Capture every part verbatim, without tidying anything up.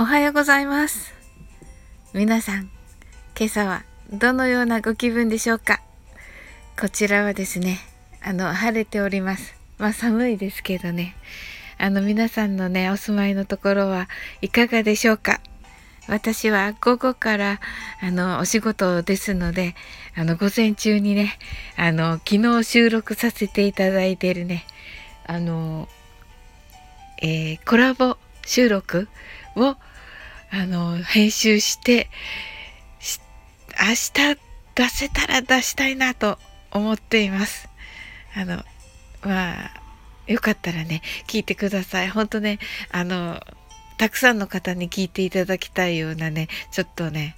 おはようございます。皆さん、今朝はどのようなご気分でしょうか？こちらはですね、あの晴れております。まあ寒いですけどね、あの皆さんのねお住まいのところはいかがでしょうか？私は午後からあのお仕事ですので、あの午前中にね、あの昨日収録させていただいているね、あの、えー、コラボ収録をあの編集してし明日出せたら出したいなと思っています。あのまあよかったらね聞いてください。本当ね、あのたくさんの方に聞いていただきたいようなね、ちょっとね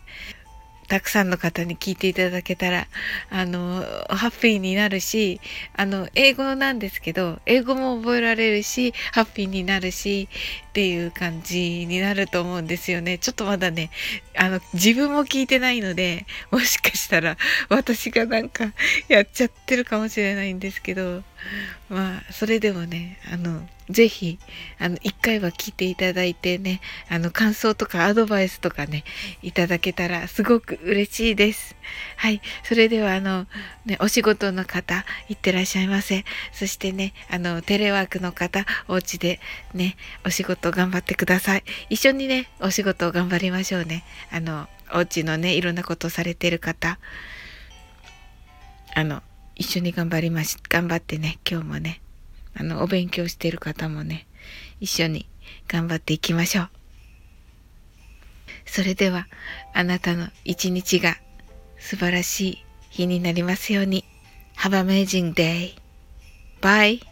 たくさんの方に聞いていただけたらあのハッピーになるし、あの英語なんですけど英語も覚えられるしハッピーになるしっていう感じになると思うんですよね。ちょっとまだねあの自分も聞いてないので、もしかしたら私がなんかやっちゃってるかもしれないんですけど、まあそれでもねあのぜひあのいっかいは聞いていただいてね、あの感想とかアドバイスとかねいただけたらすごく嬉しいです。はい、それではあの、ね、お仕事の方いってらっしゃいませ。そしてねあのテレワークの方、お家でねお仕事頑張ってください。一緒にねお仕事を頑張りましょうね。あのお家のねいろんなことをされてる方、あの一緒に頑張りまし頑張ってね、今日もねあのお勉強してる方もね一緒に頑張っていきましょう。それではあなたの一日が素晴らしい日になりますように。 Have an amazing day. Bye.